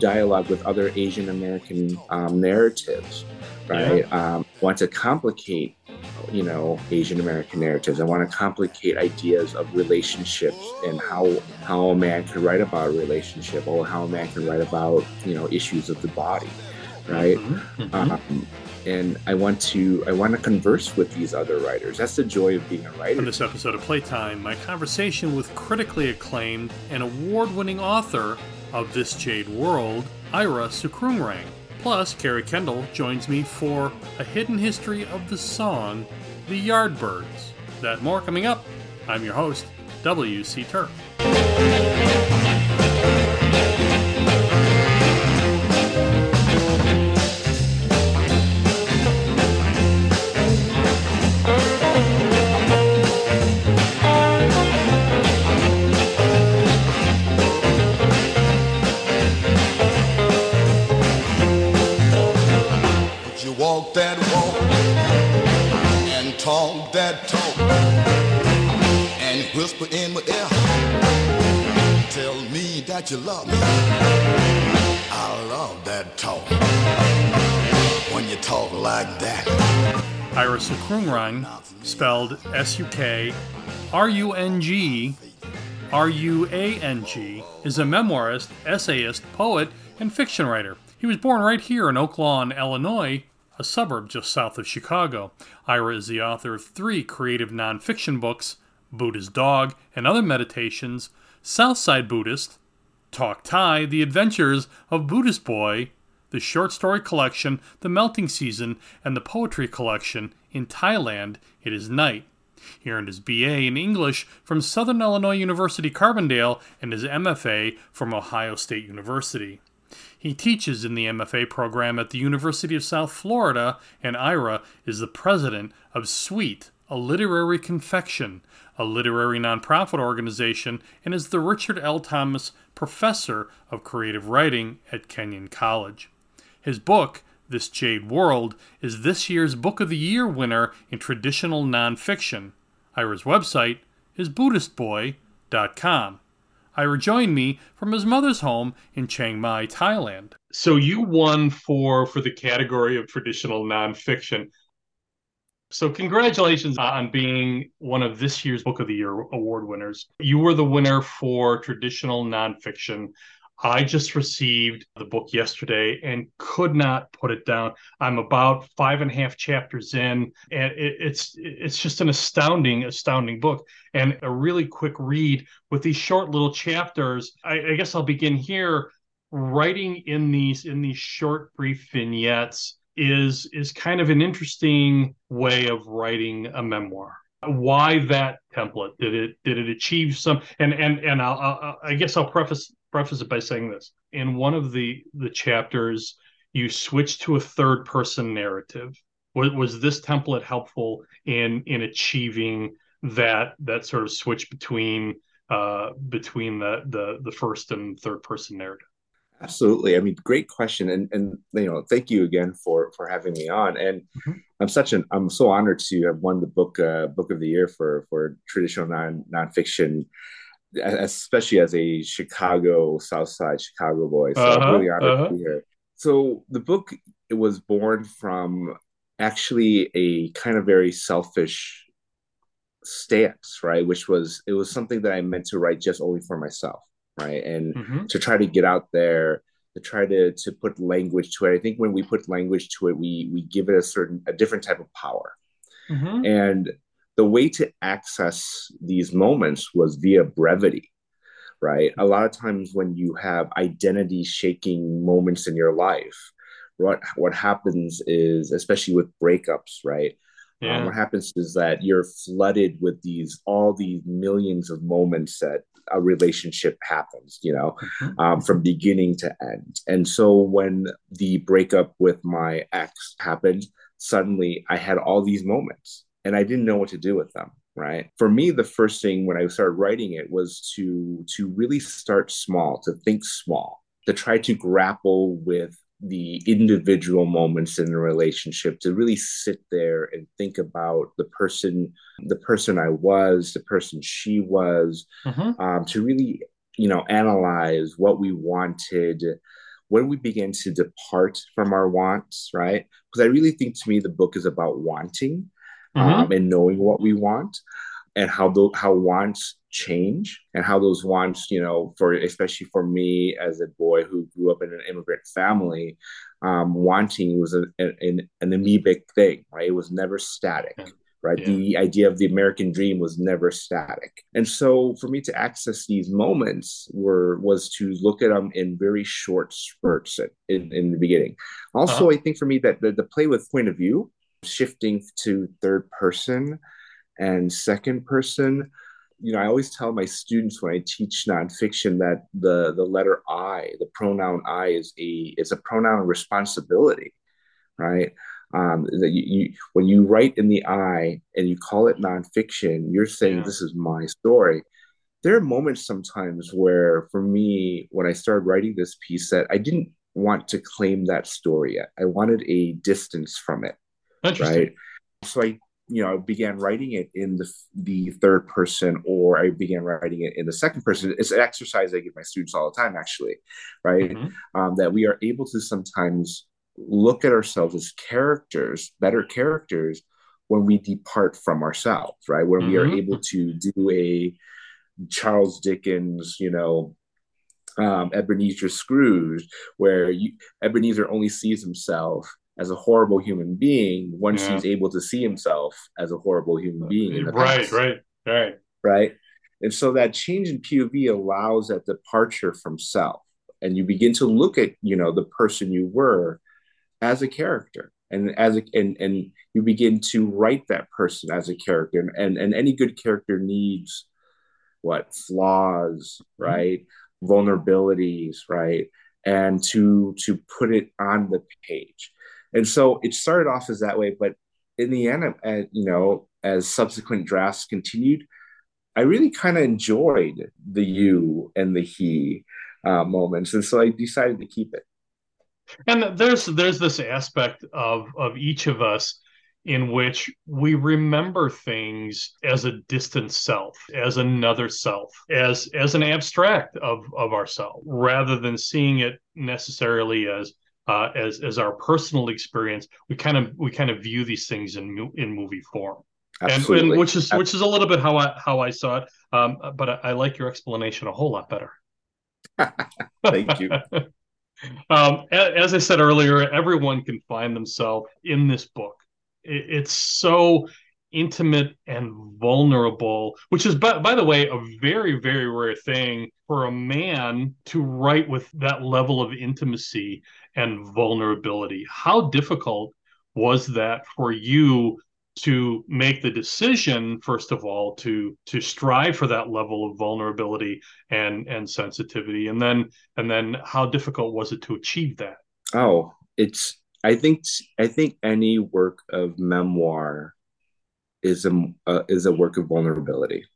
Dialogue with other Asian American narratives, right? Yeah. Want to complicate, you know, Asian American narratives. I want to complicate ideas of relationships and how a man can write about a relationship, or how a man can write about, you know, issues of the body, right? Mm-hmm. Mm-hmm. And I want to converse with these other writers. That's the joy of being a writer. On this episode of Playtime, my conversation with critically acclaimed and award-winning author of This Jade World, Ira Sukrungruang. Plus, Carrie Kendall joins me for a hidden history of the song, The Yardbirds. That more coming up. I'm your host, W.C. Turk. That walk and talk that talk and whisper in my ear, tell me that you love me. I love that talk when you talk like that. Ira Sukrungruang, spelled Sukrungruang, is a memoirist, essayist, poet, and fiction writer. He was born right here in Oak Lawn, Illinois, a suburb just south of Chicago. Ira is the author of 3 creative nonfiction books, Buddha's Dog and Other Meditations, Southside Buddhist, Talk Thai: The Adventures of Buddhist Boy, the short story collection, The Melting Season, and the poetry collection, In Thailand It is Night. He earned his B.A. in English from Southern Illinois University Carbondale and his M.F.A. from Ohio State University. He teaches in the MFA program at the University of South Florida, and Ira is the president of Sweet: A Literary Confection, a literary nonprofit organization, and is the Richard L. Thomas Professor of Creative Writing at Kenyon College. His book, This Jade World, is this year's Book of the Year winner in traditional nonfiction. Ira's website is BuddhistBoy.com. Ira joined me from his mother's home in Chiang Mai, Thailand. So you won for the category of traditional nonfiction. So congratulations on being one of this year's Book of the Year award winners. You were the winner for traditional nonfiction. I just received the book yesterday and could not put it down. I'm about 5.5 chapters in, and it's just an astounding book, and a really quick read with these short little chapters. I guess I'll begin here. Writing in these short, brief vignettes is kind of an interesting way of writing a memoir. Why that template? Did it achieve some? And I'll preface it by saying this. In one of the chapters, you switch to a third person narrative. Was this template helpful in achieving that sort of switch between the first and third person narrative? Absolutely. I mean, great question, and you know, thank you again for having me on. And mm-hmm. I'm so honored to have won the book of the year for traditional nonfiction. Especially as a South Side Chicago boy. So I'm really honored to be here. So the book, it was born from actually a kind of very selfish stance, right? It was something that I meant to write just only for myself, right? And mm-hmm. to try to get out there, to try to put language to it. I think when we put language to it, we give it a different type of power. Mm-hmm. And the way to access these moments was via brevity, right? A lot of times when you have identity shaking moments in your life, what happens is, especially with breakups, right? Yeah. What happens is that you're flooded with all these millions of moments that a relationship happens, you know, from beginning to end. And so when the breakup with my ex happened, suddenly I had all these moments and I didn't know what to do with them. Right. For me, the first thing when I started writing it was to really start small, to think small, to try to grapple with the individual moments in the relationship, to really sit there and think about the person I was, the person she was, to really, you know, analyze what we wanted, when we began to depart from our wants, right? Because I really think, to me, the book is about wanting and knowing what we want, and how wants change, and how those wants, you know, especially for me as a boy who grew up in an immigrant family, wanting was an amoebic thing, right? It was never static, right? Yeah. The idea of the American dream was never static. And so for me to access these moments was to look at them in very short spurts in the beginning. Also, I think for me that the play with point of view, shifting to third person and second person, you know, I always tell my students when I teach nonfiction that the letter I, the pronoun I, is a pronoun responsibility, right? That you when you write in the I and you call it nonfiction, you're saying this is my story. There are moments sometimes where, for me, when I started writing this piece, that I didn't want to claim that story yet. I wanted a distance from it, right? So I began writing it in the third person, or I began writing it in the second person. It's an exercise I give my students all the time, actually, right? That we are able to sometimes look at ourselves as characters, better characters, when we depart from ourselves, right? When we are able to do a Charles Dickens, you know, Ebenezer Scrooge, where Ebenezer only sees himself as a horrible human being once he's able to see himself as a horrible human being in the past. Right. And so that change in POV allows that departure from self, and you begin to look at, you know, the person you were as a character, and and you begin to write that person as a character, and any good character needs flaws, right? Vulnerabilities, right? And to put it on the page. And so it started off as that way, but in the end, you know, as subsequent drafts continued, I really kind of enjoyed the you and the he moments, and so I decided to keep it. And there's this aspect of each of us in which we remember things as a distant self, as another self, as an abstract of ourselves, rather than seeing it necessarily as our personal experience. We kind of view these things in movie form. Absolutely. And which is a little bit how I saw it. But I like your explanation a whole lot better. Thank you. As I said earlier, everyone can find themselves in this book. It's so intimate and vulnerable, which is, by the way, a very, very rare thing for a man to write with that level of intimacy and vulnerability. How difficult was that for you to make the decision, first of all, to strive for that level of vulnerability and sensitivity? And then how difficult was it to achieve that? Oh, I think any work of memoir is a work of vulnerability,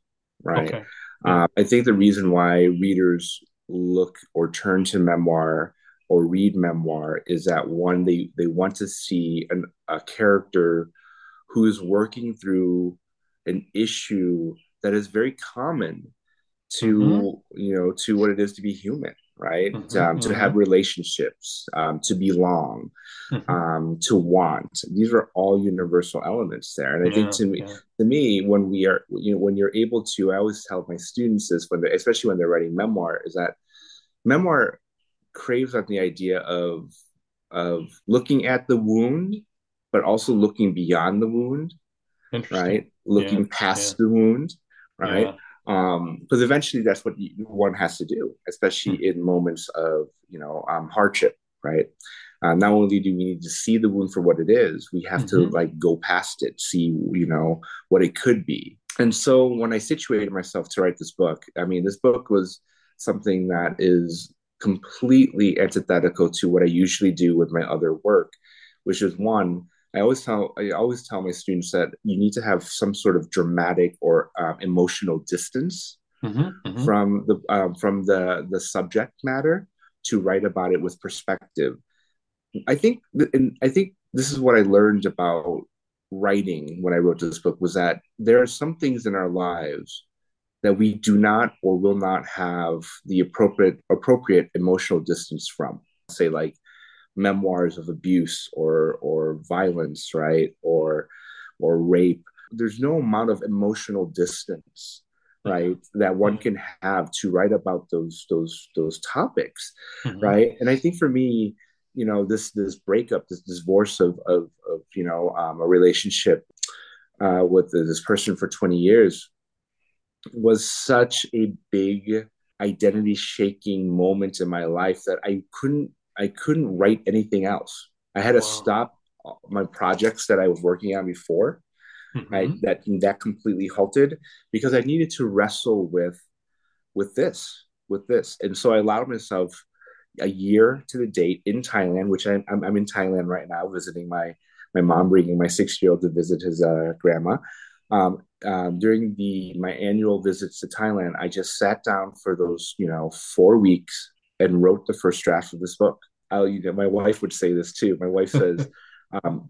right? Okay. I think the reason why readers look or turn to memoir or read memoir is that, one, they want to see a character who is working through an issue that is very common to you know, to what it is to be human, right? To have relationships, to belong, to want. These are all universal elements there. And I think to me, when we are, you know, when you're able to, I always tell my students this, especially when they're writing memoir, is that memoir craves on the idea of looking at the wound, but also looking beyond the wound, right? Looking past the wound, right? Because eventually that's what one has to do, especially in moments of, hardship, right? Not only do we need to see the wound for what it is, we have to go past it, see, what it could be. And so when I situated myself to write this book, I mean, this book was something that is completely antithetical to what I usually do with my other work, which is one, I always tell my students that you need to have some sort of dramatic or emotional distance from the subject matter to write about it with perspective. I think this is what I learned about writing when I wrote this book, was that there are some things in our lives that we do not or will not have the appropriate emotional distance from, say like memoirs of abuse or violence, right? Or rape. There's no amount of emotional distance, right, that one can have to write about those topics, right? And I think for me, this breakup, this divorce of a relationship with this person for 20 years was such a big identity shaking moment in my life that I couldn't write anything else. I had to stop my projects that I was working on before, right? That completely halted because I needed to wrestle with this. And so I allowed myself a year to the date in Thailand, which I'm in Thailand right now, visiting my mom, bringing my 6-year-old to visit his grandma. During my annual visits to Thailand, I just sat down for those 4 weeks and wrote the first draft of this book. My wife would say this too. My wife says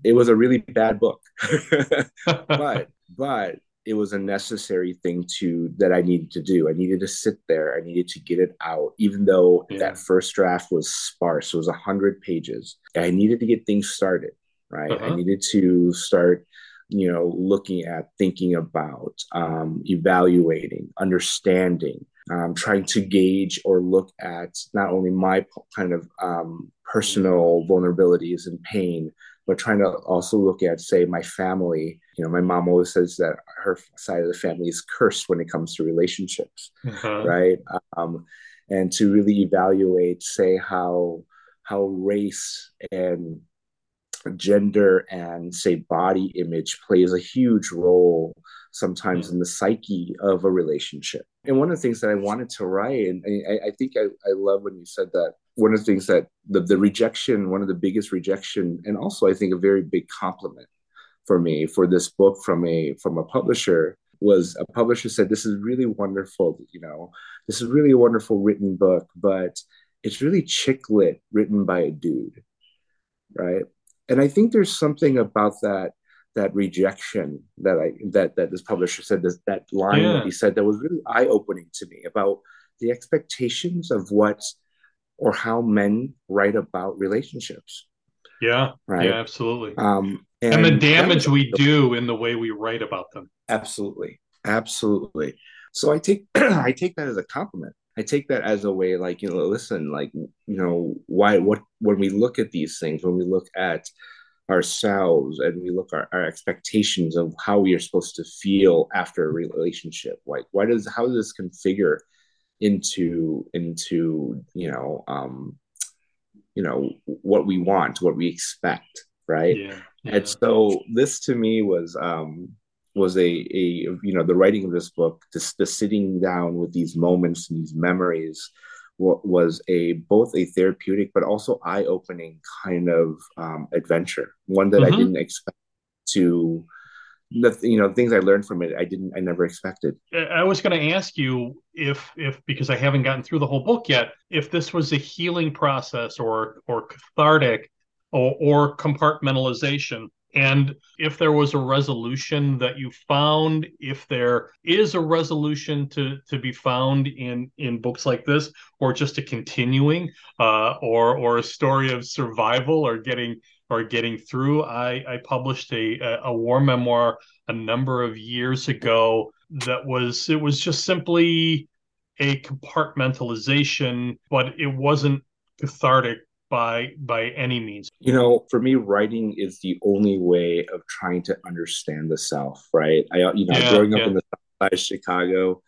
it was a really bad book, but it was a necessary thing that I needed to do. I needed to sit there. I needed to get it out, even though that first draft was sparse. It was 100 pages. I needed to get things started, right? I needed to start, looking at, thinking about, evaluating, understanding, trying to gauge or look at not only my kind of personal vulnerabilities and pain, but trying to also look at, say, my family. My mom always says that her side of the family is cursed when it comes to relationships, right? And to really evaluate, say, how race and gender and, say, body image plays a huge role sometimes in the psyche of a relationship. And one of the things that I wanted to write, and I think I love when you said that, one of the things that the rejection, one of the biggest rejection, and also I think a very big compliment for me for this book from a publisher, was a publisher said, this is really wonderful, this is really a wonderful written book, but it's really chick lit written by a dude, right? And I think there's something about that rejection that this publisher said, that line that he said, that was really eye-opening to me about the expectations of what or how men write about relationships. Yeah, right. Yeah, absolutely. And the damage we do in the way we write about them. Absolutely, absolutely. So I take that as a compliment. I take that as a way, like, listen, like, why? What? When we look at these things, when we look at ourselves and we look at our expectations of how we are supposed to feel after a relationship, like how does this configure into what we want, what we expect, right? And so this to me was a the writing of this book, the sitting down with these moments and these memories, was both a therapeutic but also eye-opening kind of adventure, one that I didn't expect to. Things I learned from it, I never expected. I was going to ask you if because I haven't gotten through the whole book yet, if this was a healing process or cathartic or compartmentalization, and if there was a resolution that you found, if there is a resolution to be found in books like this, or just a continuing or a story of survival or getting through. I published a war memoir a number of years ago that was just simply a compartmentalization, but it wasn't cathartic by any means. You know, for me, writing is the only way of trying to understand the South, right? Growing up in the South Side of Chicago,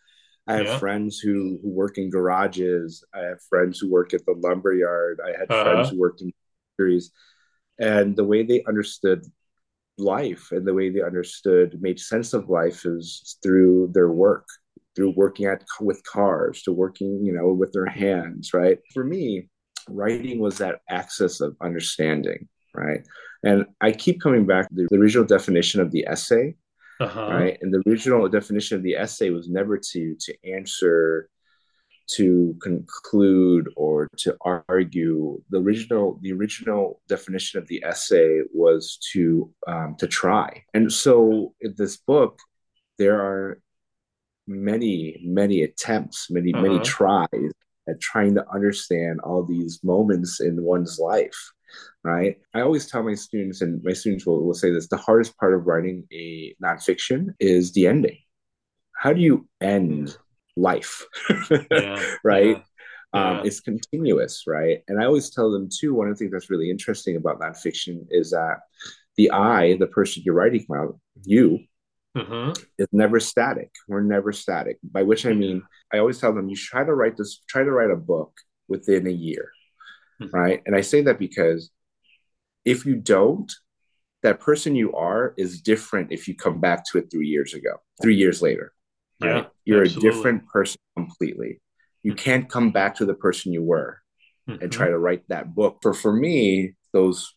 I have friends who work in garages. I have friends who work at the lumberyard. I had friends who worked in factories. And the way they understood life and the way they made sense of life is through their work, through working with cars, to working, with their hands, right? For me, writing was that axis of understanding, right? And I keep coming back to the original definition of the essay, right? And the original definition of the essay was never to answer, to conclude, or to argue. The original definition of the essay was to try. And so in this book, there are many attempts, many tries at trying to understand all these moments in one's life, right? I always tell my students, and my students will say this, the hardest part of writing a nonfiction is the ending. How do you end life? Right? Yeah. It's continuous, right? And I always tell them too, one of the things that's really interesting about nonfiction is that the person you're writing about, you, is never static. We're never static. By which I mean, I always tell them, you try to write a book within a year, right? And I say that because if you don't, that person you are is different if you come back to it 3 years later. Right? Yeah, you're absolutely a different person completely. You can't come back to the person you were and try to write that book. For me, those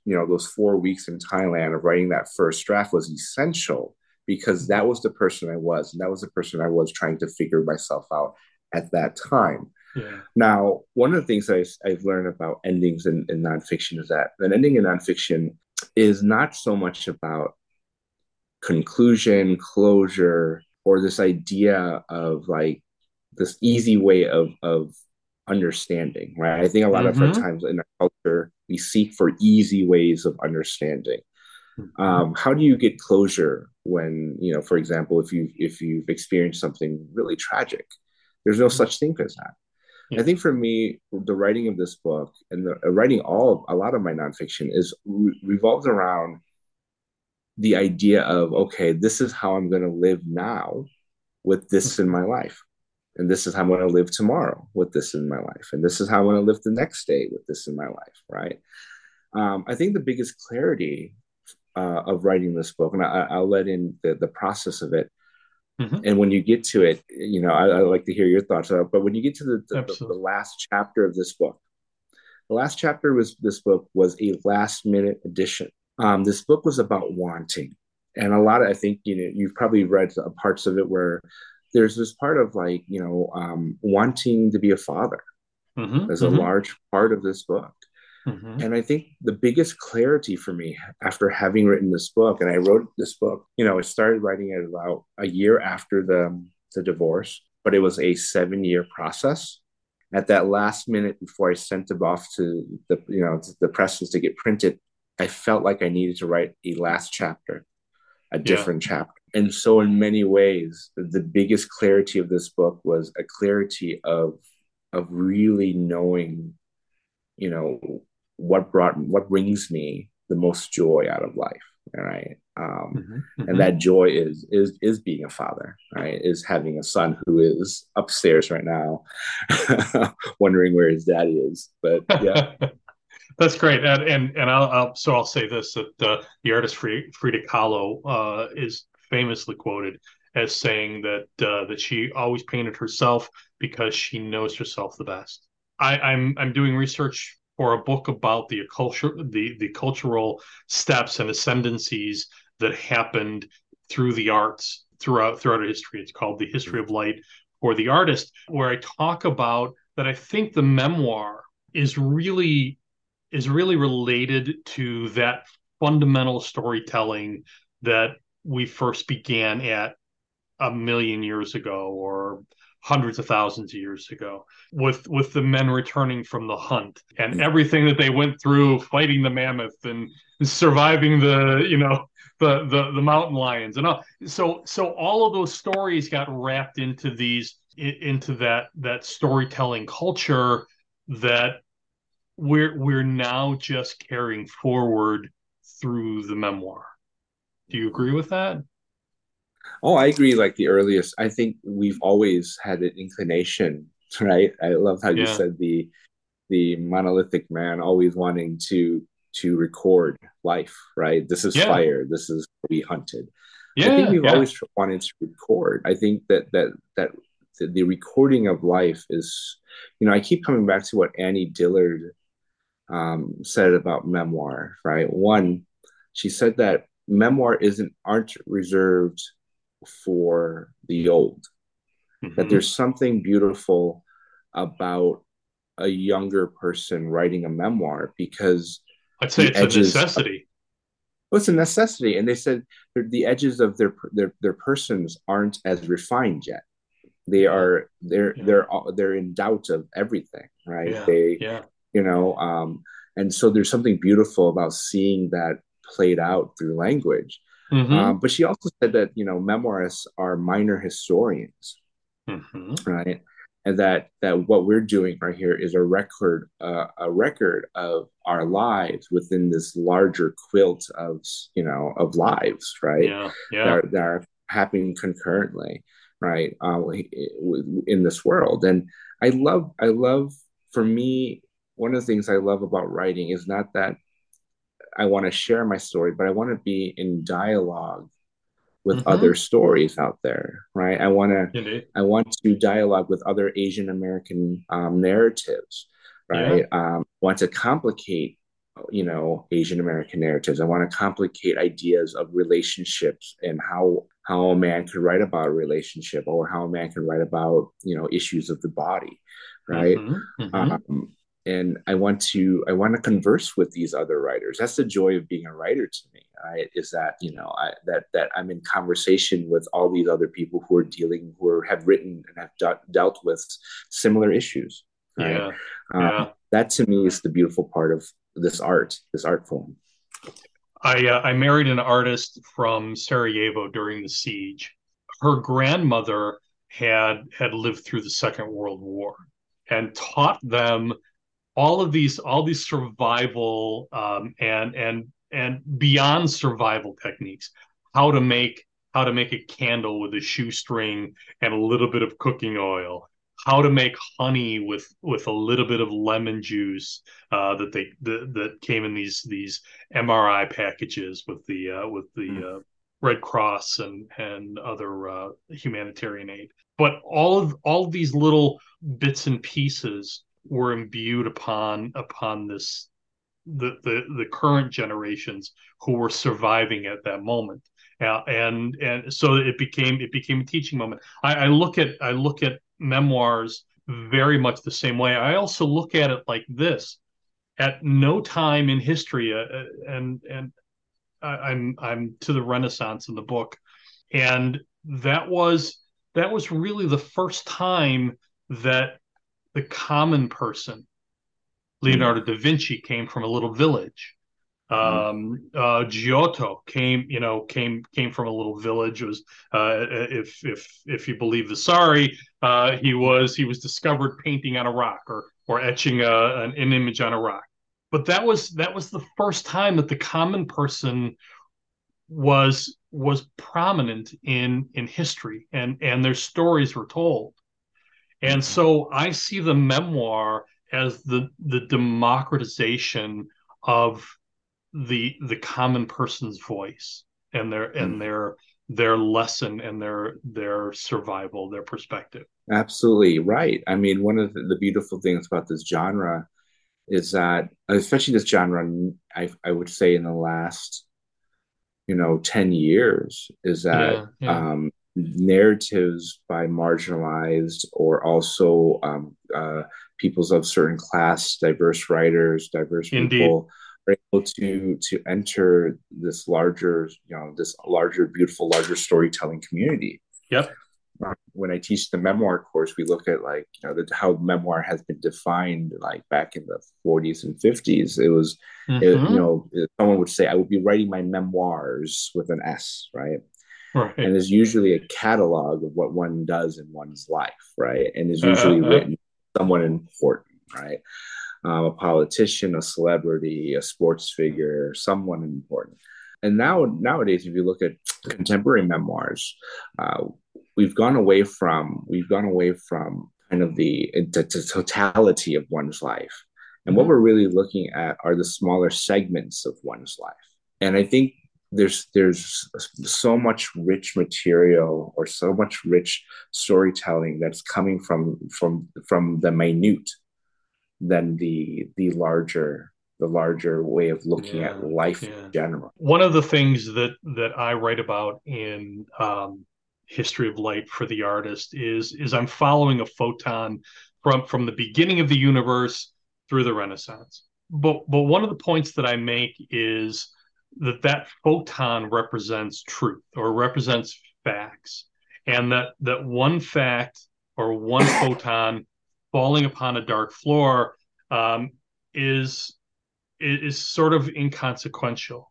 4 weeks in Thailand of writing that first draft was essential, because that was the person I was, and that was the person I was trying to figure myself out at that time. Yeah. Now, one of the things I've learned about endings in nonfiction is that an ending in nonfiction is not so much about conclusion, closure, or this idea of like this easy way of understanding, right? I think a lot of our times in our culture, we seek for easy ways of understanding. How do you get closure when, for example, if you've experienced something really tragic? There's no such thing as that. Yeah. I think for me, the writing of this book and the writing a lot of my nonfiction is revolves around the idea of, okay, this is how I'm going to live now with this in my life. And this is how I'm going to live tomorrow with this in my life. And this is how I'm going to live the next day with this in my life, right? I think the biggest clarity of writing this book, and I'll let in the process of it. And when you get to it, I'd like to hear your thoughts on it, but when you get to the last chapter of this book, was a last minute addition. This book was about wanting. And a lot of, I think, you've probably read parts of it where there's this part of like, wanting to be a father as a large part of this book. And I think the biggest clarity for me after having written this book, and I wrote this book, I started writing it about a year after the divorce, but it was a 7-year process. At that last minute before I sent it off to the presses to get printed, I felt like I needed to write a last chapter, a different chapter. And so in many ways, the biggest clarity of this book was a clarity of really knowing, what brings me the most joy out of life, right? And that joy is being a father, right? Is having a son who is upstairs right now, wondering where his daddy is. But yeah, that's great. And I'll say this, that the artist Frida Kahlo is famously quoted as saying that she always painted herself because she knows herself the best. I'm doing research for a book about the cultural steps and ascendancies that happened through the arts throughout history. It's called The History of Light for the Artist, where I talk about that. I think the memoir is really related to that fundamental storytelling that we first began at 1 million years ago, or hundreds of thousands of years ago, with the men returning from the hunt and everything that they went through, fighting the mammoth and surviving the mountain lions and all. So all of those stories got wrapped into that storytelling culture that we're now just carrying forward through the memoir. Do you agree with that? Oh, I agree. Like the earliest, I think we've always had an inclination, right? I love how you said the monolithic man always wanting to record life, right? This is fire. This is what we hunted. I think we've always wanted to record. I think that the recording of life is, you know, I keep coming back to what Annie Dillard said about memoir, right? One, she said that memoir aren't reserved for the old, that there's something beautiful about a younger person writing a memoir, because I'd say it's a necessity. Well, it's a necessity. And they said the edges of their persons aren't as refined yet. They are they're in doubt of everything, right? You know, and so there's something beautiful about seeing that played out through language. But she also said that, you know, memoirists are minor historians, right? And that what we're doing right here is a record of our lives within this larger quilt of lives, right? That are happening concurrently, right? In this world. And I love, for me, one of the things I love about writing is not that I want to share my story, but I want to be in dialogue with other stories out there, right? I want to dialogue with other Asian American narratives, right? Want to complicate, you know, Asian American narratives. I want to complicate ideas of relationships and how a man could write about a relationship, or how a man can write about, you know, issues of the body, right? And I want to converse with these other writers. That's the joy of being a writer to me, right? Is that, you know, that I'm in conversation with all these other people who have written and have dealt with similar issues. Right? That to me is the beautiful part of this art form. I married an artist from Sarajevo during the siege. Her grandmother had lived through the Second World War and taught them all these survival and beyond survival techniques, how to make a candle with a shoestring and a little bit of cooking oil, how to make honey with a little bit of lemon juice that came in these MRI packages with the Red Cross and other humanitarian aid. But all of these little bits and pieces were imbued upon this the current generations who were surviving at that moment, and so it became a teaching moment. I look at memoirs very much the same way. I also look at it like this: at no time in history, and I'm to the Renaissance in the book, and that was really the first time that the common person, Leonardo da Vinci, came from a little village. Giotto came from a little village. It was if you believe Vasari, he was discovered painting on a rock or etching an image on a rock. But that was the first time that the common person was prominent in history, and their stories were told. And so I see the memoir as the democratization of the common person's voice and their lesson and their survival, their perspective. Absolutely right. I mean, one of the beautiful things about this genre is that, especially this genre, I would say in the last, you know, 10 years, is that narratives by marginalized or also peoples of certain class, diverse writers, diverse people are able to enter this larger, you know, this larger, beautiful, larger storytelling community. Yep. When I teach the memoir course, we look at, like, you know, how memoir has been defined, like back in the 40s and 50s. It was, you know, someone would say, I would be writing my memoirs with an S, right? Right. And is usually a catalog of what one does in one's life, right? And is usually written by someone important, right? a politician, a celebrity, a sports figure, someone important. And nowadays, if you look at contemporary memoirs, we've gone away from kind of the totality of one's life. And what we're really looking at are the smaller segments of one's life. And I think there's so much rich material or so much rich storytelling that's coming from the minute than the larger way of looking at life in general. One of the things that I write about in History of Light for the Artist is I'm following a photon from the beginning of the universe through the Renaissance. But one of the points that I make is that photon represents truth or represents facts, and that one fact or one photon falling upon a dark floor is sort of inconsequential,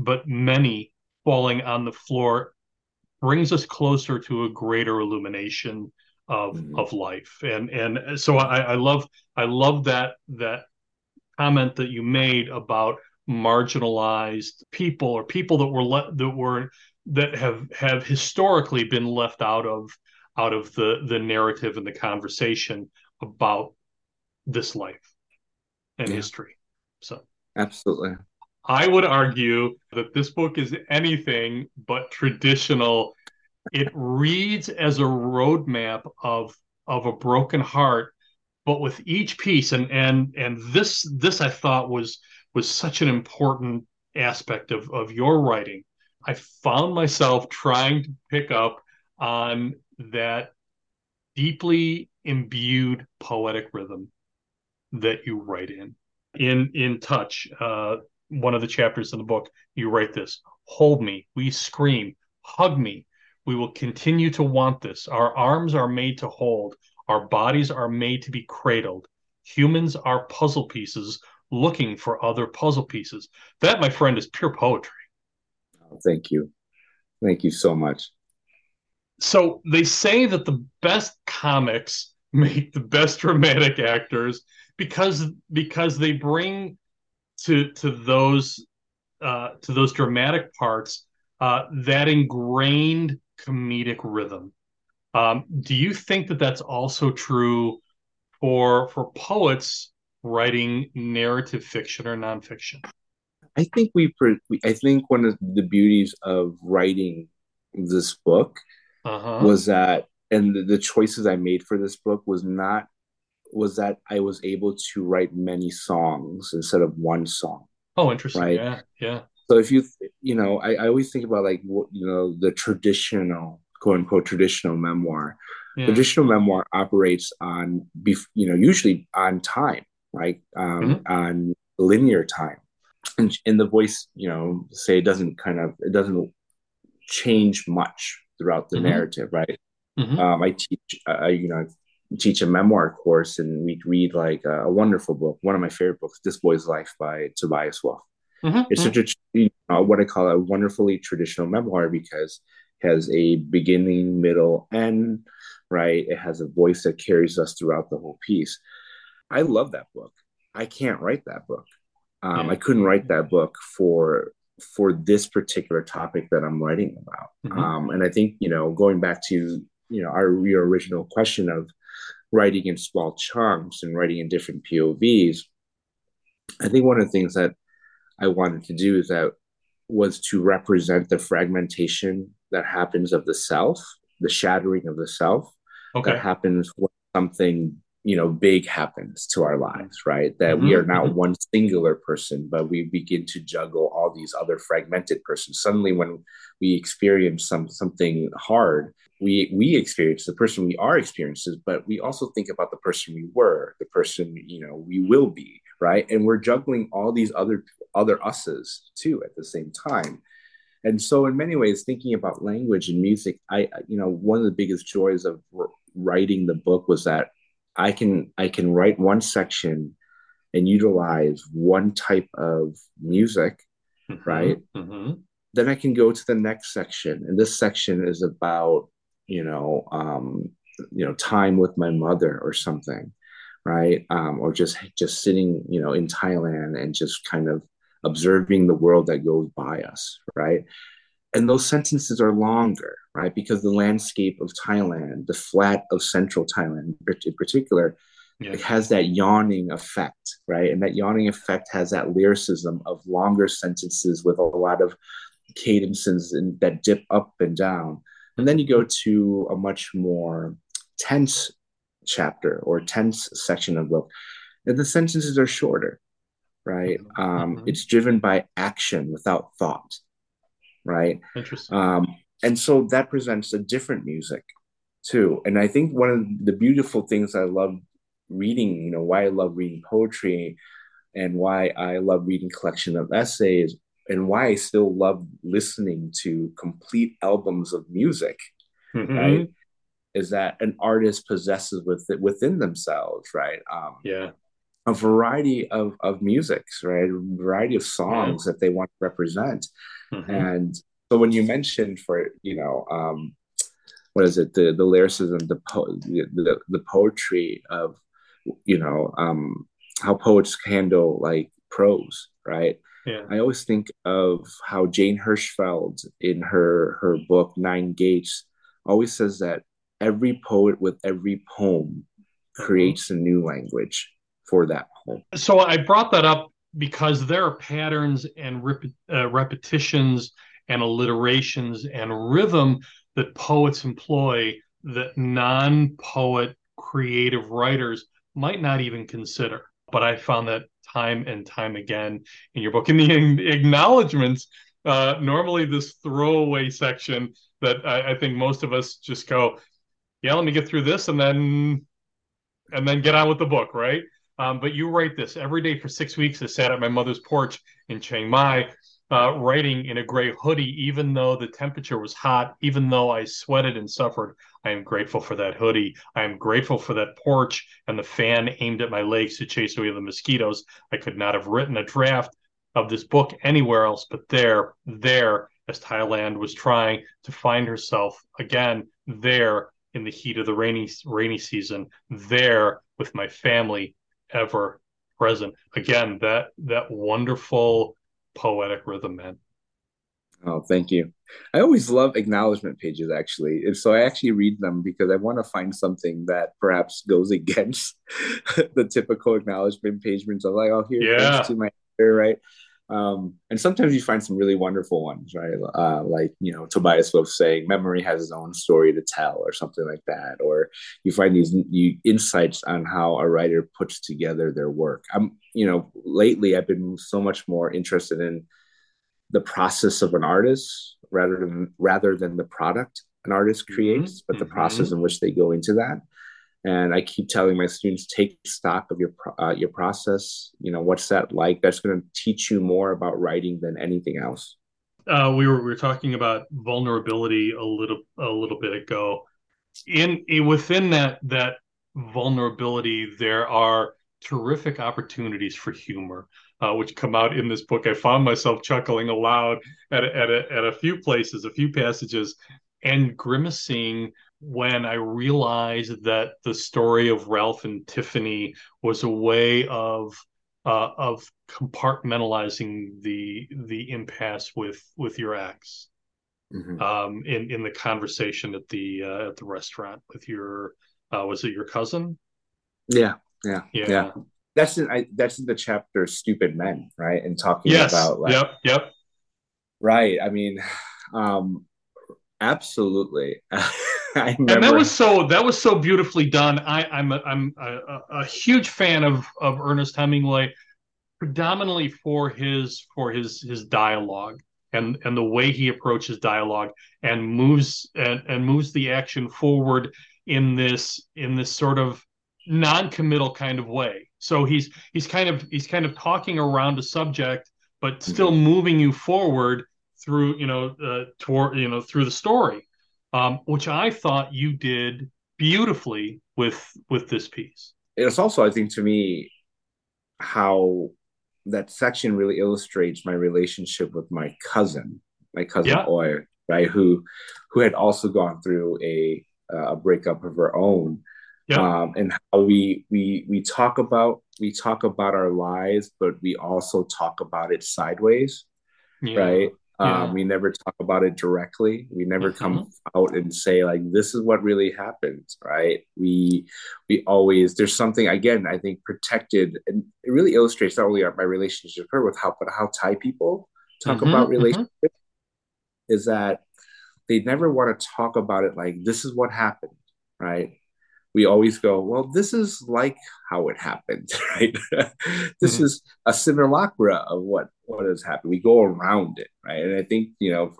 but many falling on the floor brings us closer to a greater illumination of life. And so I love that comment that you made about marginalized people or people that have historically been left out of the narrative and the conversation about this life and history. So absolutely. I would argue that this book is anything but traditional. It reads as a roadmap of a broken heart, but with each piece, and this I thought was such an important aspect of your writing. I found myself trying to pick up on that deeply imbued poetic rhythm that you write in. In Touch, one of the chapters in the book, you write this: "Hold me, we scream, hug me. We will continue to want this. Our arms are made to hold. Our bodies are made to be cradled. Humans are puzzle pieces looking for other puzzle pieces." That, my friend, is pure poetry. Oh, thank you. Thank you so much. So they say that the best comics make the best dramatic actors because they bring to those dramatic parts that ingrained comedic rhythm. Do you think that that's also true for poets writing narrative fiction or nonfiction? I think I think one of the beauties of writing this book was that, and the choices I made for this book was that I was able to write many songs instead of one song. Oh, interesting. Right? Yeah. So if I always think about the traditional, quote unquote, traditional memoir. Yeah. Traditional memoir operates on, usually on time, right? On linear time, and the voice, say it doesn't change much throughout the narrative, right? I teach, a memoir course, and we read a wonderful book, one of my favorite books, This Boy's Life by Tobias Wolff. It's such a what I call a wonderfully traditional memoir because it has a beginning, middle, end, right? It has a voice that carries us throughout the whole piece. I love that book. I can't write that book. I couldn't write that book for this particular topic that I'm writing about. And I think, going back to your original question of writing in small chunks and writing in different POVs, I think one of the things that I wanted to do was to represent the fragmentation that happens of the self, the shattering of the self that happens when something big happens to our lives, right? That we are not one singular person, but we begin to juggle all these other fragmented persons. Suddenly, when we experience something hard, we experience the person we are experiencing, but we also think about the person we were, the person we will be, right? And we're juggling all these other us's too at the same time. And so, in many ways, thinking about language and music, I one of the biggest joys of writing the book was that I can write one section and utilize one type of music, right? Then I can go to the next section, and this section is about time with my mother or something, right? Or just sitting, you know, in Thailand and just kind of observing the world that goes by us, right? And those sentences are longer, right? Because the landscape of Thailand, the flat of central Thailand in particular, it has that yawning effect, right? And that yawning effect has that lyricism of longer sentences with a lot of cadences and that dip up and down. And then you go to a much more tense chapter or tense section of the book, and the sentences are shorter, right? It's driven by action without thought, right? Interesting. And so that presents a different music too. And I think one of the beautiful things I love reading, you know, why I love reading poetry and why I love reading collection of essays and why I still love listening to complete albums of music, right? Is that an artist possesses within themselves, right? A variety of musics, right? A variety of songs that they want to represent. And so when you mentioned for, you know, what is it? The lyricism, the poetry of, you know, how poets handle like prose, right? I always think of how Jane Hirschfeld in her book, Nine Gates, always says that every poet with every poem creates a new language for that poem. So I brought that up because there are patterns and repetitions and alliterations and rhythm that poets employ that non-poet creative writers might not even consider. But I found that time and time again in your book. In the acknowledgments, normally this throwaway section that I think most of us just go, yeah, let me get through this and then get on with the book, right? But you write this every day for 6 weeks. I sat at my mother's porch in Chiang Mai, writing in a gray hoodie, even though the temperature was hot, even though I sweated and suffered. I am grateful for that hoodie. I am grateful for that porch and the fan aimed at my legs to chase away the mosquitoes. I could not have written a draft of this book anywhere else but there, as Thailand was trying to find herself again, there in the heat of the rainy season, there with my family ever present. Again, that wonderful poetic rhythm, man. Oh, thank you. I always love acknowledgement pages, actually. And so I actually read them because I want to find something that perhaps goes against the typical acknowledgement page. So I'm like, oh, here, thanks to my editor, right? And sometimes you find some really wonderful ones, right? Like, you know, Tobias Wolff saying memory has its own story to tell or something like that. Or you find these new insights on how a writer puts together their work. Lately I've been so much more interested in the process of an artist rather than the product an artist creates, but the process in which they go into that. And I keep telling my students, take stock of your process. You know, what's that like? That's going to teach you more about writing than anything else. We were talking about vulnerability a little bit ago. Within that vulnerability, there are terrific opportunities for humor, which come out in this book. I found myself chuckling aloud at a few places, a few passages, and grimacing when I realized that the story of Ralph and Tiffany was a way of compartmentalizing the impasse with your ex, in the conversation at the restaurant with your was it your cousin? Yeah. That's in the chapter "Stupid Men," right? And talking about like, yep, right. I mean, absolutely. And that was so beautifully done. I'm a huge fan of Ernest Hemingway, predominantly for his dialogue and the way he approaches dialogue and moves the action forward in this sort of non-committal kind of way. So he's kind of talking around a subject, but still moving you forward through through the story. Which I thought you did beautifully with this piece. It's also, I think, to me, how that section really illustrates my relationship with my cousin Oi, right, who had also gone through a breakup of her own, and how we talk about our lives, but we also talk about it sideways, right? We never talk about it directly. We never come out and say, like, this is what really happened, right? We always, there's something, again, I think protected, and it really illustrates not only my relationship with her, but how Thai people talk about relationships, is that they never want to talk about it like, this is what happened, right? We always go, well, this is like how it happened, right? This is a simulacra of what has happened. We go around it, right? And I think, you know,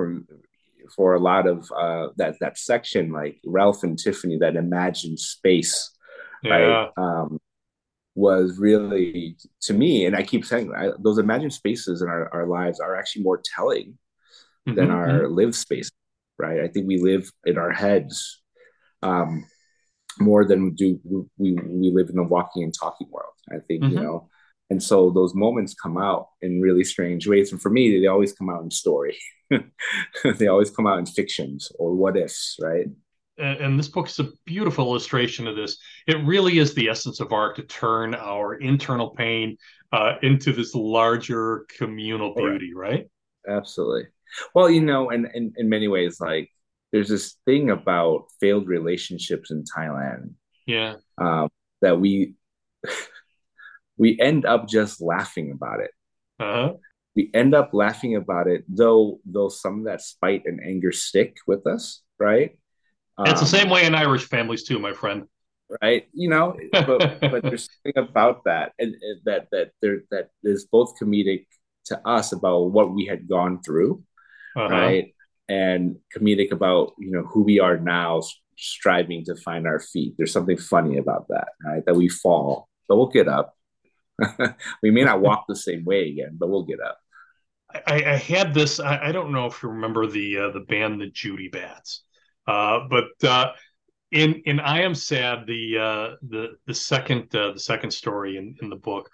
for a lot of that section, like Relf and Tiffany, that imagined space, right, was really, to me, and I keep saying, those imagined spaces in our lives are actually more telling than our lived spaces, right? I think we live in our heads, more than we live in a walking and talking world, I think, you know, and so those moments come out in really strange ways. And for me, they always come out in story. They always come out in fictions or what ifs, right? And this book is a beautiful illustration of this. It really is the essence of art, to turn our internal pain into this larger communal beauty, right? Absolutely. Well, you know, and in many ways, like, there's this thing about failed relationships in Thailand, that we end up just laughing about it. We end up laughing about it, though some of that spite and anger stick with us, right? It's the same way in Irish families too, my friend. Right, you know, but there's something about that, and that is both comedic to us about what we had gone through, right? And comedic about, you know, who we are now, striving to find our feet. There's something funny about that, right? That we fall, but we'll get up. We may not walk the same way again, but we'll get up. I had this, I don't know if you remember the band, the Judy Bats, but in I Am Sad, the second story in the book,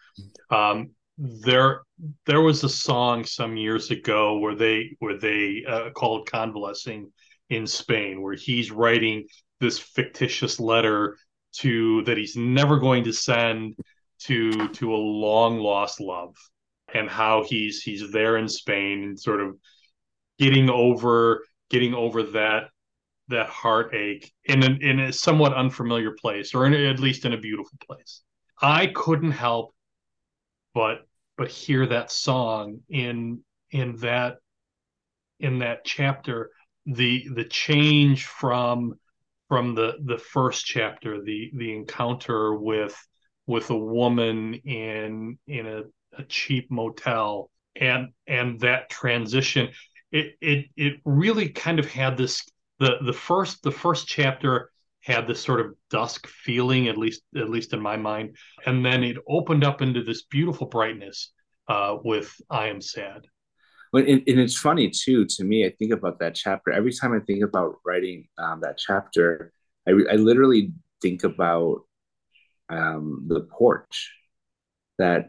there was a song some years ago where they called Convalescing in Spain, where he's writing this fictitious letter that he's never going to send to a long lost love, and how he's there in Spain and sort of getting over that heartache in a somewhat unfamiliar place, or at least in a beautiful place. I couldn't help but hear that song in that chapter, the change from the first chapter, the encounter with a woman in a cheap motel, and that transition, it really kind of had this, the first chapter had this sort of dusk feeling, at least in my mind. And then it opened up into this beautiful brightness with I Am Sad. And it's funny, too, to me, I think about that chapter. Every time I think about writing that chapter, I literally think about the porch that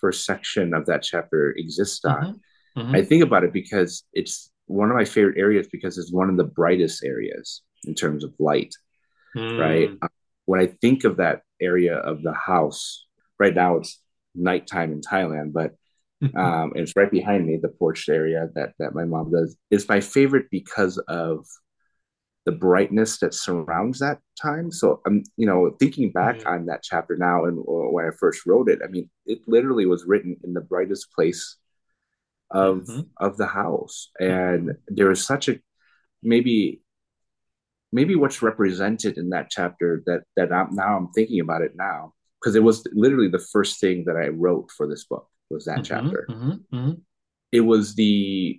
first section of that chapter exists on. I think about it because it's one of my favorite areas, because it's one of the brightest areas in terms of light, right? When I think of that area of the house, right now it's nighttime in Thailand, but it's right behind me, the porch area that my mom does. It's my favorite because of the brightness that surrounds that time. So I'm, you know, thinking back on that chapter now, and when I first wrote it, I mean, it literally was written in the brightest place of the house. And there is such a, maybe what's represented in that chapter that I'm thinking about it now, because it was literally the first thing that I wrote for this book was that chapter. It was the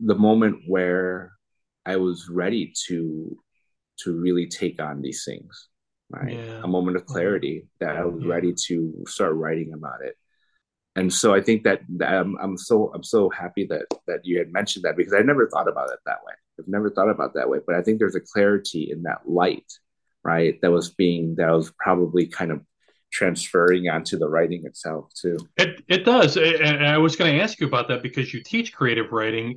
moment where I was ready to really take on these things, right? A moment of clarity that I was ready to start writing about it. And so I think that I'm so happy that you had mentioned that, because I never thought about it that way. I've never thought about that way, but I think there's a clarity in that light, right? That was probably kind of transferring onto the writing itself too. It does. And I was going to ask you about that, because you teach creative writing.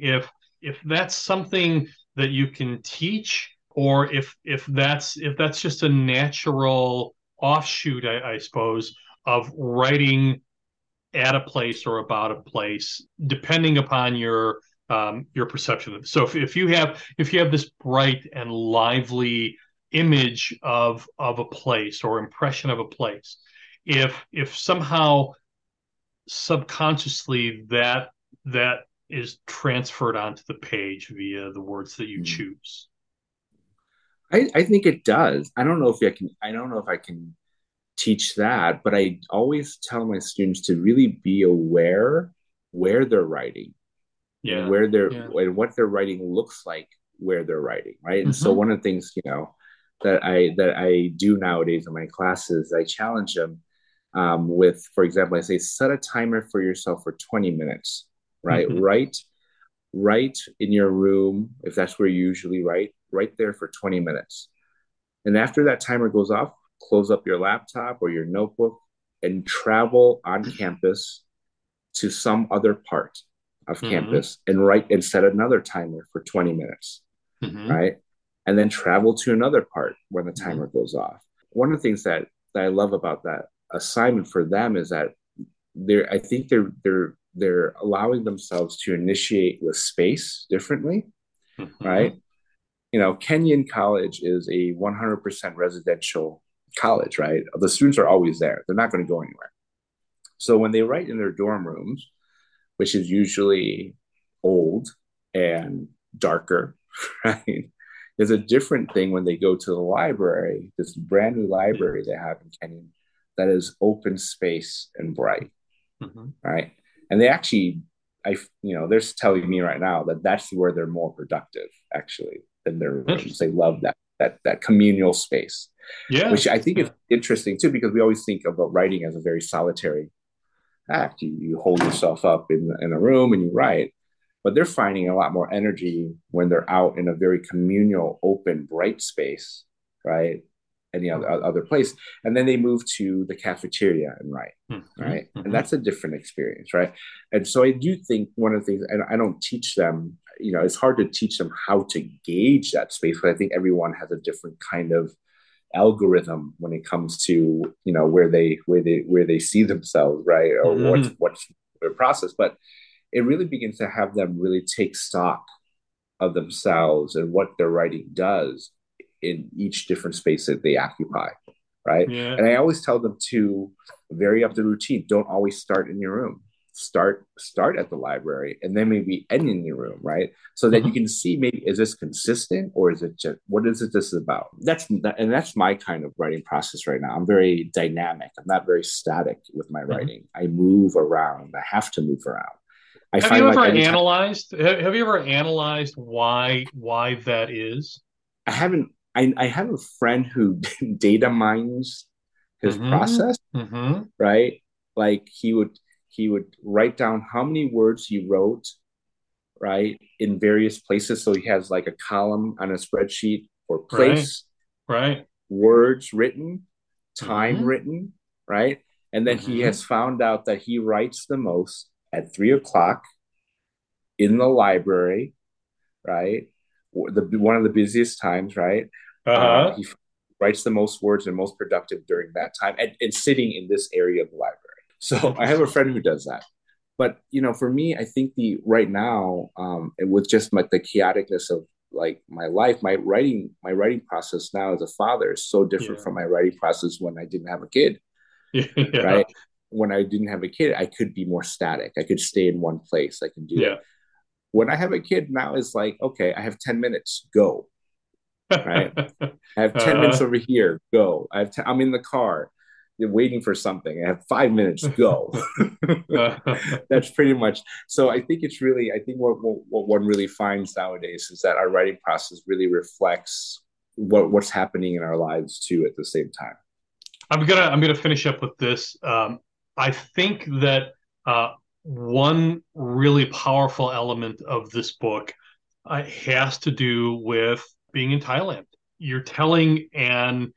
If that's something that you can teach, or if that's just a natural offshoot, I suppose, of writing at a place or about a place, depending upon your perception of it. So if you have this bright and lively image of a place or impression of a place, if somehow subconsciously that is transferred onto the page via the words that you choose. I think it does. I don't know if I can teach that, but I always tell my students to really be aware where they're writing, and what their writing looks like where they're writing, right? Mm-hmm. And so one of the things, that I do nowadays in my classes, I challenge them with, for example, I say, set a timer for yourself for 20 minutes, right? Mm-hmm. Write in your room, if that's where you usually write there for 20 minutes. And after that timer goes off, close up your laptop or your notebook and travel on campus to some other part of mm-hmm. campus and write and set another timer for 20 minutes, mm-hmm. right? And then travel to another part when the timer mm-hmm. goes off. One of the things that I love about that assignment for them is that they're allowing themselves to initiate with space differently, mm-hmm. right? Kenyon College is a 100% residential college, right? The students are always there. They're not going to go anywhere. So when they write in their dorm rooms, which is usually old and darker, right? There's a different thing when they go to the library, this brand new library they have in Kenyon that is open space and bright, mm-hmm. right? And they actually, they're telling me right now that that's where they're more productive, actually, than their rooms. They love that communal space, which I think is interesting, too, because we always think about writing as a very solitary act. You hold yourself up in a room and you write, but they're finding a lot more energy when they're out in a very communal, open, bright space, right? Any other place. And then they move to the cafeteria and write, mm-hmm. right? Mm-hmm. And that's a different experience, right? And so I do think one of the things, and I don't teach them, it's hard to teach them how to gauge that space, but I think everyone has a different kind of algorithm when it comes to, where they see themselves, right? Or mm-hmm. what's their process. But it really begins to have them really take stock of themselves and what their writing does in each different space that they occupy, right? Yeah. And I always tell them to vary up the routine. Don't always start in your room. Start at the library and then maybe end in your room, right? So that mm-hmm. you can see, maybe, is this consistent or is it just, what is it this is about? And that's my kind of writing process right now. I'm very dynamic. I'm not very static with my mm-hmm. writing. I move around. I have to move around. Have you ever analyzed why that is? I haven't. I have a friend who data mines his mm-hmm. process, mm-hmm. right? Like he would write down how many words he wrote, right, in various places. So he has like a column on a spreadsheet for place, right. words written, time mm-hmm. written, right? And then mm-hmm. he has found out that he writes the most at 3:00 in the library, right? One of the busiest times, right? Uh-huh. He writes the most words and most productive during that time and sitting in this area of the library. So I have a friend who does that. But, for me, I think right now, with just the chaoticness of like my life, my writing process now as a father is so different from my writing process when I didn't have a kid, right? When I didn't have a kid, I could be more static. I could stay in one place. I can do that. When I have a kid now, it's like, okay, I have 10 minutes, go, right? I have 10 minutes over here, go. I'm in the car, waiting for something. I have 5 minutes, go. That's pretty much. So I think it's really, what one really finds nowadays is that our writing process really reflects what's happening in our lives too at the same time. I'm gonna finish up with this. I think that one really powerful element of this book has to do with being in Thailand. You're telling an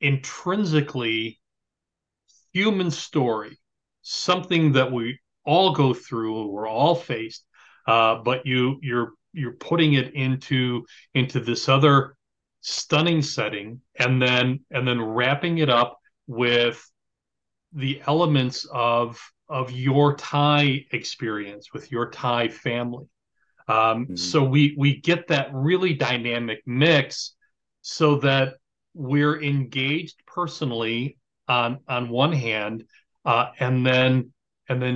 intrinsically human story, something that we all go through, we're all faced, but you're putting it into this other stunning setting, and then wrapping it up with the elements of your Thai experience with your Thai family. So we get that really dynamic mix so that we're engaged personally on one hand, and then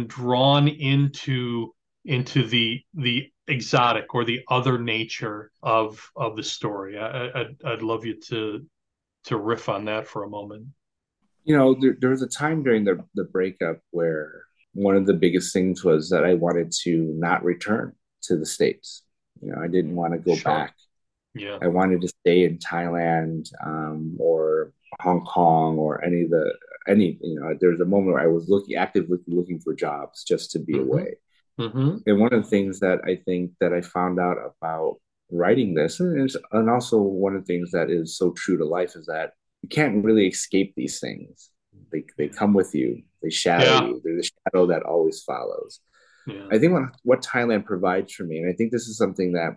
drawn into the exotic or the other nature of the story. I'd love you to riff on that for a moment. You know, there was a time during the breakup where one of the biggest things was that I wanted to not return to the States. You know, I didn't want to go back. Yeah, I wanted to stay in Thailand or Hong Kong or any. You know, there was a moment where I was actively looking for jobs just to be away. Mm-hmm. And one of the things that I think that I found out about writing this, and also one of the things that is so true to life, is that you can't really escape these things. They come with you. They shadow you. They're the shadow that always follows. Yeah. I think what Thailand provides for me, and I think this is something that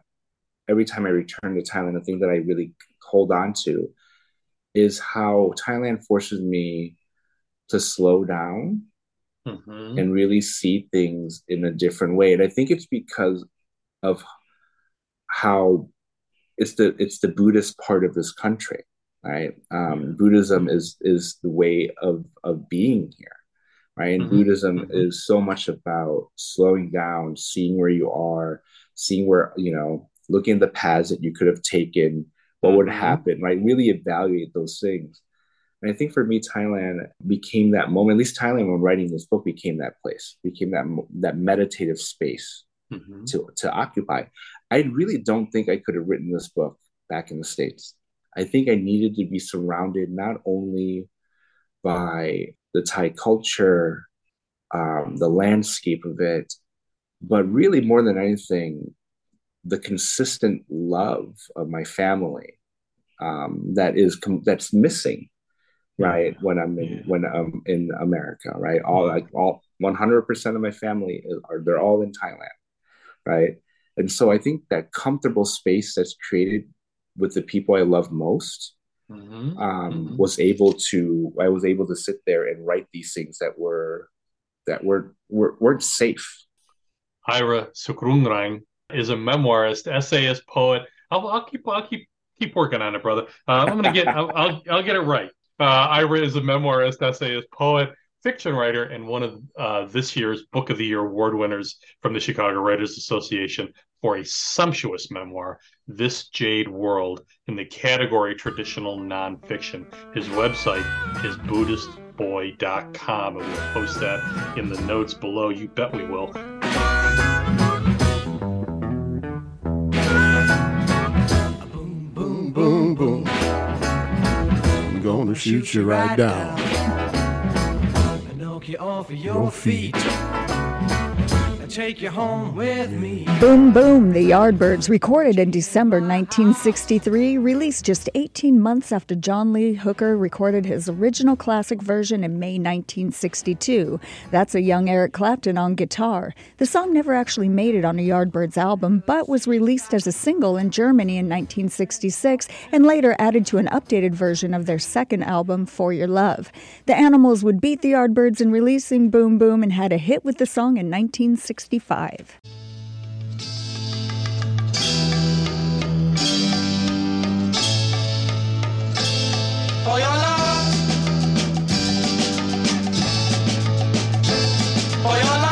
every time I return to Thailand, the thing that I really hold on to is how Thailand forces me to slow down. Mm-hmm. And really see things in a different way. And I think it's because of how it's the Buddhist part of this country, right? Buddhism is the way of being here, right? And Buddhism is so much about slowing down, seeing where you are, seeing where, you know, looking at the paths that you could have taken, what would happen, right? Really evaluate those things. And I think for me, Thailand became that moment, at least Thailand when writing this book became that place, became that meditative space to occupy. I really don't think I could have written this book back in the States. I think I needed to be surrounded not only by the Thai culture, the landscape of it, but really more than anything, the consistent love of my family that's missing. Right. When I'm in America, right. All 100% of my family they're all in Thailand. Right. And so I think that comfortable space that's created with the people I love most I was able to sit there and write these things that weren't safe. Ira Sukrungruang is a memoirist, essayist, poet. I'll keep working on it, brother. I'll get it right. Ira is a memoirist, essayist, poet, fiction writer, and one of this year's Book of the Year award winners from the Chicago Writers Association for a sumptuous memoir, This Jade World, in the category Traditional Nonfiction. His website is BuddhistBoy.com, and we'll post that in the notes below. You bet we will. Boom, boom, boom, boom. Gonna shoot you right down and knock you off of your feet and take you home with me. Boom Boom, the Yardbirds, recorded in December 1963, released just 18 months after John Lee Hooker recorded his original classic version in May 1962. That's a young Eric Clapton on guitar. The song never actually made it on a Yardbirds album, but was released as a single in Germany in 1966 and later added to an updated version of their second album, For Your Love. The Animals would beat the Yardbirds in releasing Boom Boom and had a hit with the song in 1965. For your love. For your love.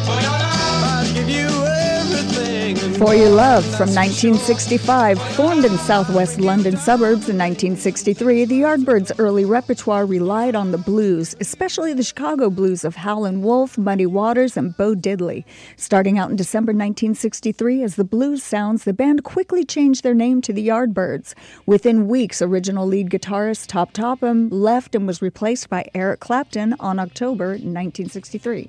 For your love. I'll give you everything. For Your Love from 1965, formed in southwest London suburbs in 1963, the Yardbirds' early repertoire relied on the blues, especially the Chicago blues of Howlin' Wolf, Muddy Waters, and Bo Diddley. Starting out in December 1963 as the Blues Sounds, the band quickly changed their name to the Yardbirds. Within weeks, original lead guitarist Top Topham left and was replaced by Eric Clapton on October 1963.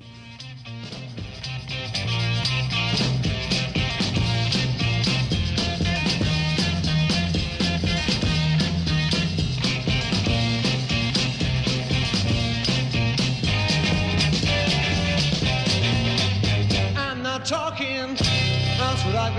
The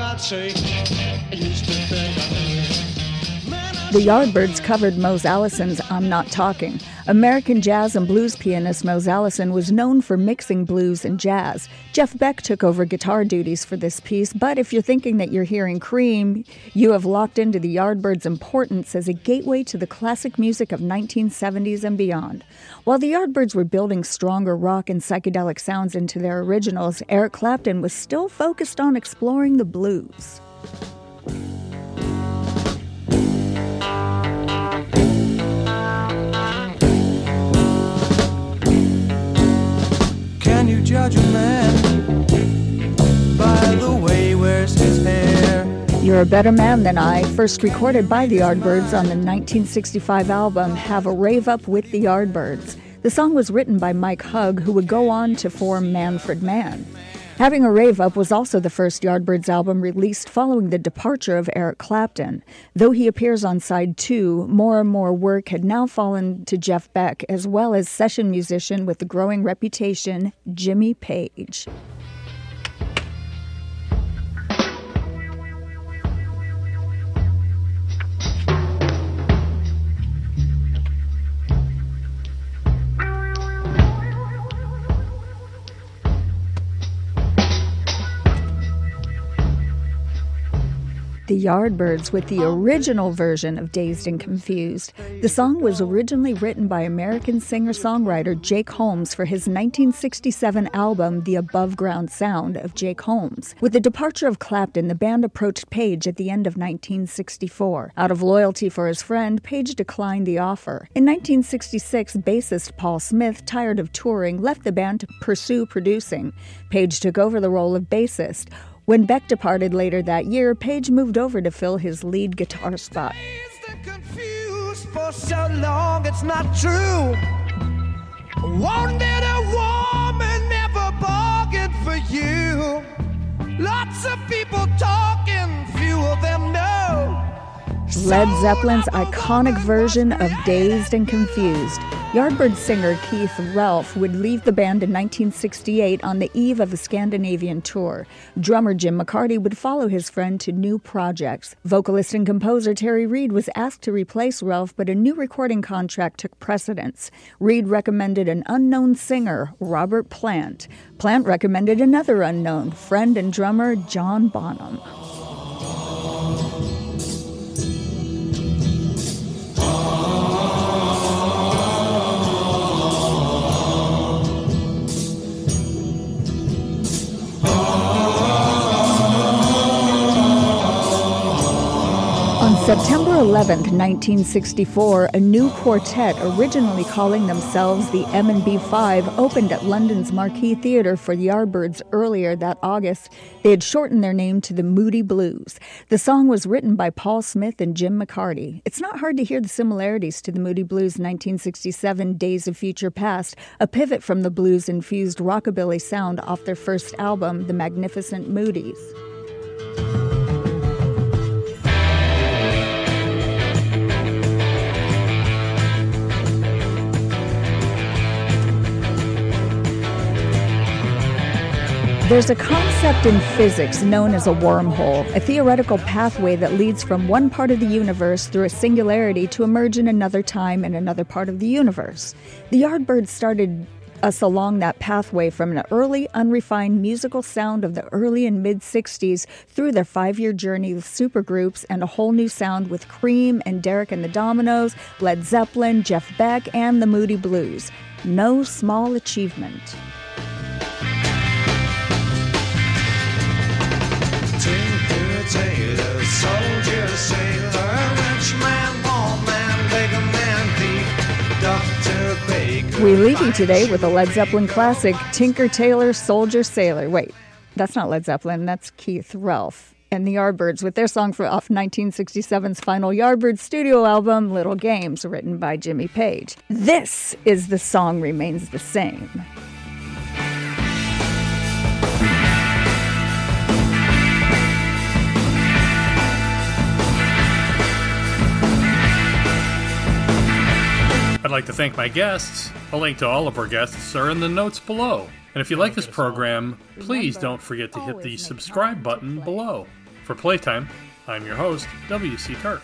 Yardbirds covered Mose Allison's I'm Not Talking. American jazz and blues pianist Mose Allison was known for mixing blues and jazz. Jeff Beck took over guitar duties for this piece, but if you're thinking that you're hearing Cream, you have locked into the Yardbirds' importance as a gateway to the classic music of 1970s and beyond. While the Yardbirds were building stronger rock and psychedelic sounds into their originals, Eric Clapton was still focused on exploring the blues. You judge a man by the way he wears his hair. You're a Better Man Than I, first recorded by the Yardbirds on the 1965 album Have a Rave Up with the Yardbirds. The song was written by Mike Hugg, who would go on to form Manfred Mann. Having a Rave Up was also the first Yardbirds album released following the departure of Eric Clapton. Though he appears on side two, more and more work had now fallen to Jeff Beck, as well as session musician with the growing reputation, Jimmy Page. The Yardbirds with the original version of Dazed and Confused. The song was originally written by American singer-songwriter Jake Holmes for his 1967 album, The Above Ground Sound of Jake Holmes. With the departure of Clapton, the band approached Page at the end of 1964. Out of loyalty for his friend, Page declined the offer. In 1966, bassist Paul Smith, tired of touring, left the band to pursue producing. Page took over the role of bassist. When Beck departed later that year, Page moved over to fill his lead guitar spot. Led Zeppelin's iconic version of Dazed and Confused. Yardbird singer Keith Relf would leave the band in 1968 on the eve of a Scandinavian tour. Drummer Jim McCarty would follow his friend to new projects. Vocalist and composer Terry Reid was asked to replace Relf, but a new recording contract took precedence. Reid recommended an unknown singer, Robert Plant. Plant recommended another unknown, friend and drummer John Bonham. September 11, 1964, a new quartet, originally calling themselves the M&B Five, opened at London's Marquee Theatre for the Yardbirds earlier that August. They had shortened their name to the Moody Blues. The song was written by Paul Smith and Jim McCarty. It's not hard to hear the similarities to the Moody Blues' 1967 Days of Future Past, a pivot from the blues-infused rockabilly sound off their first album, The Magnificent Moodies. There's a concept in physics known as a wormhole, a theoretical pathway that leads from one part of the universe through a singularity to emerge in another time in another part of the universe. The Yardbirds started us along that pathway from an early, unrefined musical sound of the early and mid-60s through their five-year journey with supergroups and a whole new sound with Cream and Derek and the Dominoes, Led Zeppelin, Jeff Beck, and the Moody Blues. No small achievement. Sailor, soldier, sailor, rich man, bald man, beggar man, thief, Dr. Baker. We leave you today with a Led Zeppelin classic, Tinker Tailor, Soldier, Sailor. Wait, that's not Led Zeppelin, that's Keith Relf and the Yardbirds with their song off 1967's final Yardbirds studio album, Little Games, written by Jimmy Page. This is The Song Remains the Same. I'd like to thank my guests. A link to all of our guests are in the notes below. And if you like this program, please don't forget to hit the subscribe button below. For Playtime, I'm your host, W.C. Turk.